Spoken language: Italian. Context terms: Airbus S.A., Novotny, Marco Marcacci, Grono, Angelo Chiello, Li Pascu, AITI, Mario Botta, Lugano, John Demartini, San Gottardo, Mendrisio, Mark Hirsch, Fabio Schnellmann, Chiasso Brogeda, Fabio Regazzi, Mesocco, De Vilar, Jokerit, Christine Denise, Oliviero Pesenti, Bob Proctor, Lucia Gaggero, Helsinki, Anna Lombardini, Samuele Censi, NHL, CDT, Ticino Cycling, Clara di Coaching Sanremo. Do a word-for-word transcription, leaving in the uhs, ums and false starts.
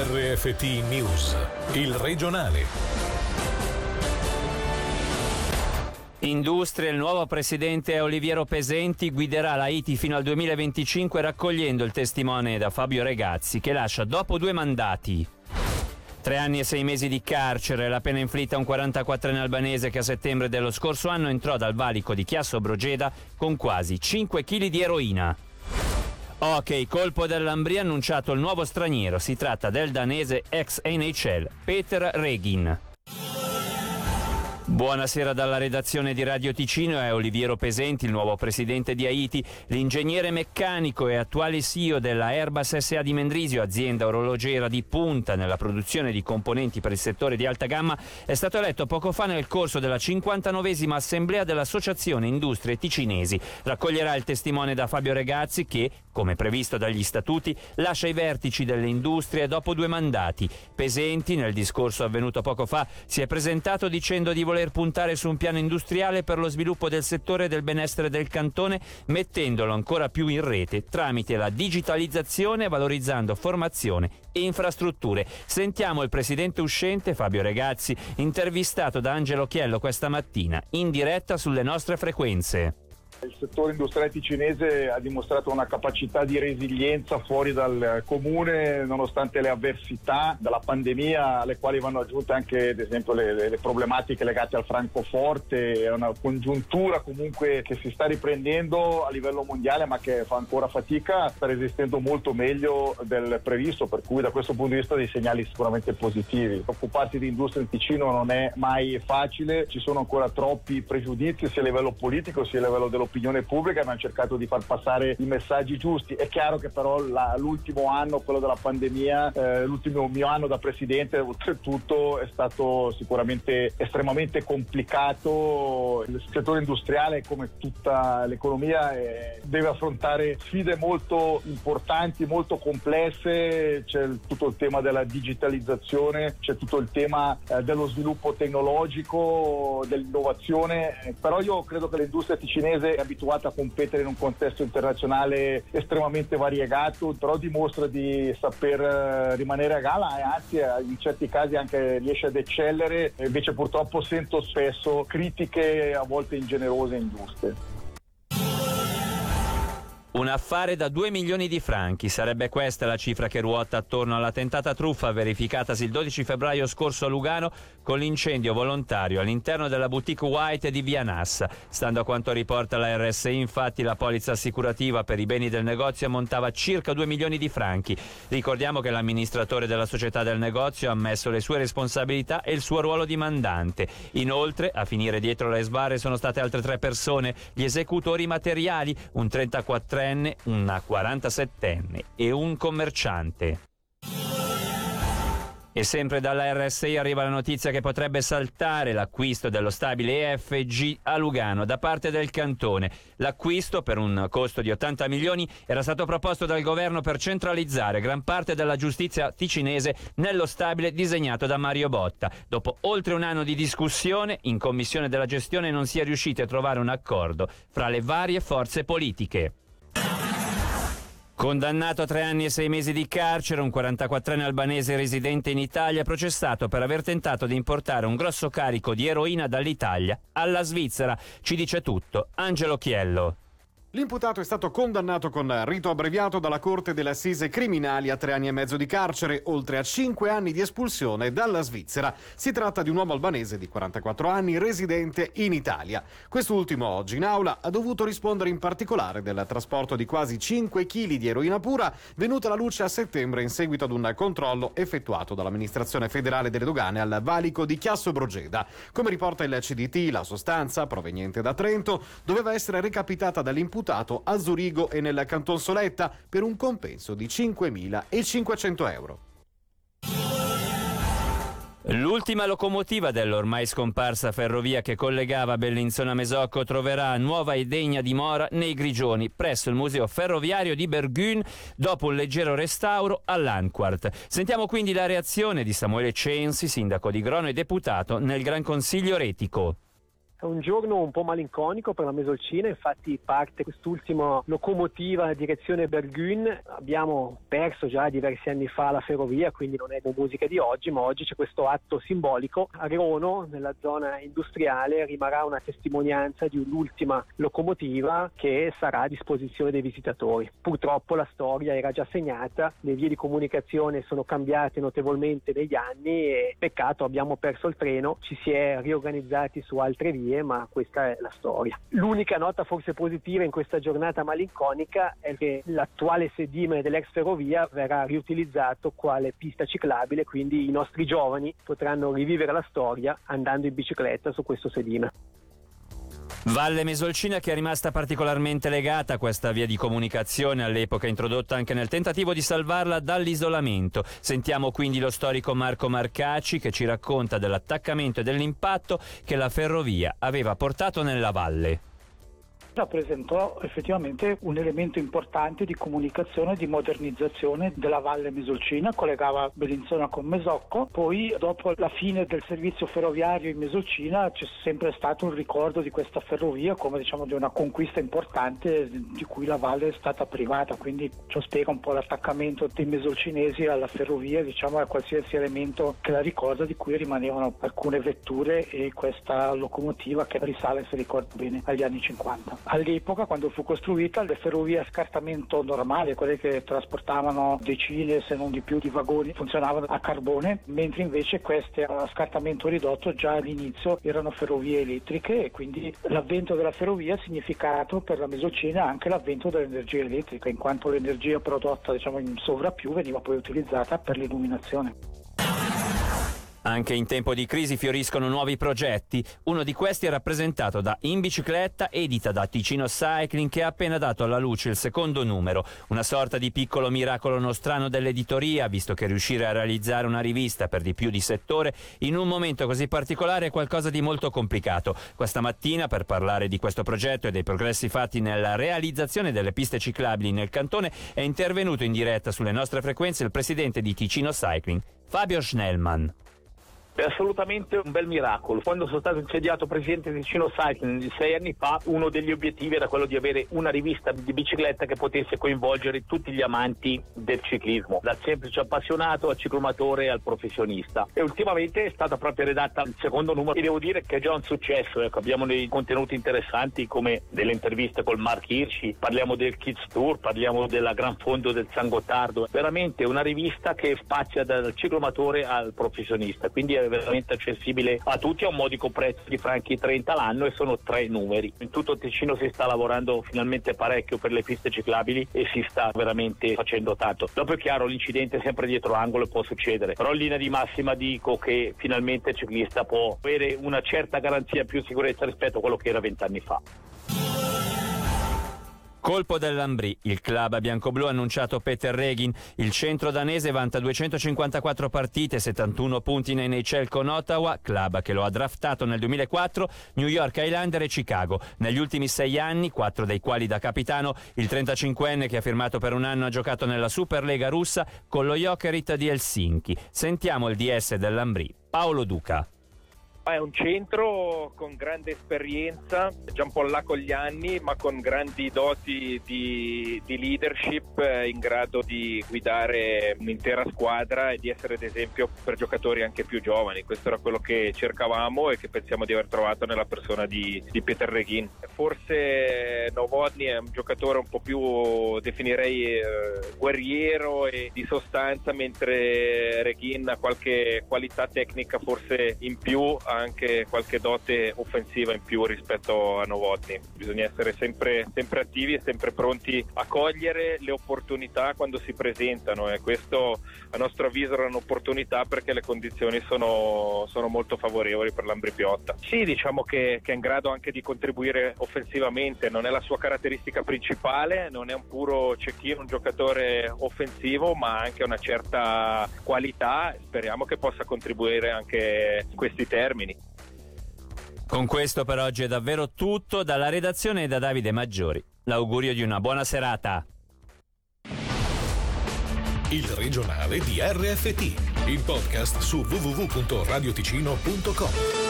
R F T News, il regionale. Industria, il nuovo presidente Oliviero Pesenti guiderà la AITI fino al duemilaventicinque, raccogliendo il testimone da Fabio Regazzi, che lascia dopo due mandati. Tre anni e sei mesi di carcere, la pena inflitta a un quarantaquattrenne albanese che a settembre dello scorso anno entrò dal valico di Chiasso Brogeda con quasi cinque chili di eroina. Ok, colpo dell'Ambria, annunciato il nuovo straniero, si tratta del danese ex N H L Peter Regin. Buonasera dalla redazione di Radio Ticino. È Oliviero Pesenti, il nuovo presidente di AITI. L'ingegnere meccanico e attuale C E O della Airbus S A di Mendrisio, azienda orologiera di punta nella produzione di componenti per il settore di alta gamma, è stato eletto poco fa nel corso della cinquantanovesima assemblea dell'Associazione Industrie Ticinesi. Raccoglierà il testimone da Fabio Regazzi che, come previsto dagli statuti, lascia i vertici delle industrie dopo due mandati. Pesenti, nel discorso avvenuto poco fa, si è presentato dicendo di voler per puntare su un piano industriale per lo sviluppo del settore del benessere del cantone, mettendolo ancora più in rete tramite la digitalizzazione, valorizzando formazione e infrastrutture. Sentiamo il presidente uscente Fabio Regazzi, intervistato da Angelo Chiello questa mattina in diretta sulle nostre frequenze. Il settore industriale ticinese ha dimostrato una capacità di resilienza fuori dal comune, nonostante le avversità della pandemia, alle quali vanno aggiunte anche ad esempio le, le problematiche legate al francoforte. È una congiuntura comunque che si sta riprendendo a livello mondiale, ma che fa ancora fatica, sta resistendo molto meglio del previsto, per cui da questo punto di vista dei segnali sicuramente positivi. Occuparsi di industria in Ticino non è mai facile, ci sono ancora troppi pregiudizi sia a livello politico sia a livello dello opinione pubblica, ma hanno cercato di far passare i messaggi giusti. È chiaro che però la, l'ultimo anno, quello della pandemia, eh, l'ultimo mio anno da presidente oltretutto, è stato sicuramente estremamente complicato. Il settore industriale, come tutta l'economia, eh, deve affrontare sfide molto importanti, molto complesse. C'è il, tutto il tema della digitalizzazione, c'è tutto il tema eh, dello sviluppo tecnologico, dell'innovazione, però io credo che l'industria ticinese è abituata a competere in un contesto internazionale estremamente variegato, però dimostra di saper rimanere a gala e anzi in certi casi anche riesce ad eccellere. Invece purtroppo sento spesso critiche a volte ingenerose e ingiuste. Un affare da due milioni di franchi, sarebbe questa la cifra che ruota attorno alla tentata truffa verificatasi il dodici febbraio scorso a Lugano con l'incendio volontario all'interno della boutique White di Via Nassa. Stando a quanto riporta la R S I, infatti, la polizza assicurativa per i beni del negozio ammontava a circa due milioni di franchi. Ricordiamo che l'amministratore della società del negozio ha ammesso le sue responsabilità e il suo ruolo di mandante. Inoltre, a finire dietro le sbarre sono state altre tre persone, gli esecutori materiali, un trentaquattrenne, una quarantasettenne e un commerciante. E sempre dalla R S I arriva la notizia che potrebbe saltare l'acquisto dello stabile E F G a Lugano da parte del cantone. L'acquisto, per un costo di ottanta milioni, era stato proposto dal governo per centralizzare gran parte della giustizia ticinese nello stabile disegnato da Mario Botta. Dopo oltre un anno di discussione, in commissione della gestione non si è riusciti a trovare un accordo fra le varie forze politiche. Condannato a tre anni e sei mesi di carcere, un quarantaquattrenne albanese residente in Italia, processato per aver tentato di importare un grosso carico di eroina dall'Italia alla Svizzera. Ci dice tutto Angelo Chiello. L'imputato è stato condannato con rito abbreviato dalla Corte delle Assise Criminali a tre anni e mezzo di carcere, oltre a cinque anni di espulsione dalla Svizzera. Si tratta di un uomo albanese di quarantaquattro anni, residente in Italia. Quest'ultimo, oggi in aula, ha dovuto rispondere in particolare del trasporto di quasi cinque chili di eroina pura, venuta alla luce a settembre in seguito ad un controllo effettuato dall'amministrazione federale delle dogane al valico di Chiasso Brogeda. Come riporta il C D T, la sostanza, proveniente da Trento, doveva essere recapitata dall'imputato a Zurigo e nel Canton Soletta per un compenso di cinquemilacinquecento euro. L'ultima locomotiva dell'ormai scomparsa ferrovia che collegava Bellinzona a Mesocco troverà nuova e degna dimora nei Grigioni, presso il museo ferroviario di Bergün, dopo un leggero restauro all'Anquart. Sentiamo quindi la reazione di Samuele Censi, sindaco di Grono e deputato nel Gran Consiglio Retico. È un giorno un po' malinconico per la Mesolcina, infatti parte quest'ultima locomotiva a direzione Bergün. Abbiamo perso già diversi anni fa la ferrovia, quindi non è musica di oggi, ma oggi c'è questo atto simbolico. A Grono, nella zona industriale, rimarrà una testimonianza di un'ultima locomotiva che sarà a disposizione dei visitatori. Purtroppo la storia era già segnata, le vie di comunicazione sono cambiate notevolmente negli anni e peccato, abbiamo perso il treno, ci si è riorganizzati su altre vie, ma questa è la storia. L'unica nota forse positiva in questa giornata malinconica è che l'attuale sedime dell'ex ferrovia verrà riutilizzato quale pista ciclabile, quindi i nostri giovani potranno rivivere la storia andando in bicicletta su questo sedime. Valle Mesolcina che è rimasta particolarmente legata a questa via di comunicazione, all'epoca introdotta anche nel tentativo di salvarla dall'isolamento. Sentiamo quindi lo storico Marco Marcacci che ci racconta dell'attaccamento e dell'impatto che la ferrovia aveva portato nella valle. Rappresentò effettivamente un elemento importante di comunicazione, di modernizzazione della Valle Mesolcina, collegava Bellinzona con Mesocco. Poi dopo la fine del servizio ferroviario in Mesolcina c'è sempre stato un ricordo di questa ferrovia come, diciamo, di una conquista importante di cui la valle è stata privata, quindi ciò spiega un po' l'attaccamento dei mesolcinesi alla ferrovia, diciamo a qualsiasi elemento che la ricorda, di cui rimanevano alcune vetture e questa locomotiva che risale, se ricordo bene, agli anni cinquanta. All'epoca, quando fu costruita, le ferrovie a scartamento normale, quelle che trasportavano decine se non di più di vagoni, funzionavano a carbone, mentre invece queste a scartamento ridotto già all'inizio erano ferrovie elettriche, e quindi l'avvento della ferrovia ha significato per la Mesolcina anche l'avvento dell'energia elettrica, in quanto l'energia prodotta, diciamo, in sovrappiù veniva poi utilizzata per l'illuminazione. Anche in tempo di crisi fioriscono nuovi progetti. Uno di questi è rappresentato da In Bicicletta, edita da Ticino Cycling, che ha appena dato alla luce il secondo numero. Una sorta di piccolo miracolo nostrano dell'editoria, visto che riuscire a realizzare una rivista per di più di settore in un momento così particolare è qualcosa di molto complicato. Questa mattina, per parlare di questo progetto e dei progressi fatti nella realizzazione delle piste ciclabili nel cantone, è intervenuto in diretta sulle nostre frequenze il presidente di Ticino Cycling, Fabio Schnellmann. È assolutamente un bel miracolo. Quando sono stato insediato presidente di Ticino Cycling sei anni fa, uno degli obiettivi era quello di avere una rivista di bicicletta che potesse coinvolgere tutti gli amanti del ciclismo, dal semplice appassionato al ciclomatore al professionista, e ultimamente è stata proprio redatta il secondo numero e devo dire che è già un successo. Ecco, abbiamo dei contenuti interessanti come delle interviste col Mark Hirsch, parliamo del Kids Tour, parliamo della Gran Fondo del San Gottardo, veramente una rivista che spazia dal ciclomatore al professionista, quindi è veramente accessibile a tutti a un modico prezzo di franchi trenta l'anno, e sono tre numeri. In tutto Ticino si sta lavorando finalmente parecchio per le piste ciclabili e si sta veramente facendo tanto. Dopo è chiaro, l'incidente è sempre dietro l'angolo e può succedere, però in linea di massima dico che finalmente il ciclista può avere una certa garanzia, più sicurezza rispetto a quello che era vent'anni fa. Colpo dell'Ambrì, il club biancoblù ha annunciato Peter Regin. Il centro danese vanta duecentocinquantaquattro partite, settantuno punti nei N H L con Ottawa, club che lo ha draftato nel duemilaquattro, New York Islander e Chicago. Negli ultimi sei anni, quattro dei quali da capitano, il trentacinquenne che ha firmato per un anno ha giocato nella Superlega russa con lo Jokerit di Helsinki. Sentiamo il D S dell'Ambrì, Paolo Duca. È un centro con grande esperienza, già un po' là con gli anni, ma con grandi doti di, di leadership, in grado di guidare un'intera squadra e di essere d'esempio per giocatori anche più giovani. Questo era quello che cercavamo e che pensiamo di aver trovato nella persona di, di Peter Regin. Forse Novotny è un giocatore un po' più, definirei, eh, guerriero e di sostanza, mentre Regin ha qualche qualità tecnica forse in più, anche qualche dote offensiva in più rispetto a Novotny. Bisogna essere sempre, sempre attivi e sempre pronti a cogliere le opportunità quando si presentano, e questo a nostro avviso era un'opportunità perché le condizioni sono, sono molto favorevoli per l'Ambrì Piotta. Sì, diciamo che, che è in grado anche di contribuire offensivamente, non è la sua caratteristica principale, non è un puro cecchino, un giocatore offensivo, ma anche una certa qualità. Speriamo che possa contribuire anche in questi termini. Con questo per oggi è davvero tutto. Dalla redazione e da Davide Maggiori, l'augurio di una buona serata. Il regionale di R F T, il podcast su w w w punto radio ticino punto com.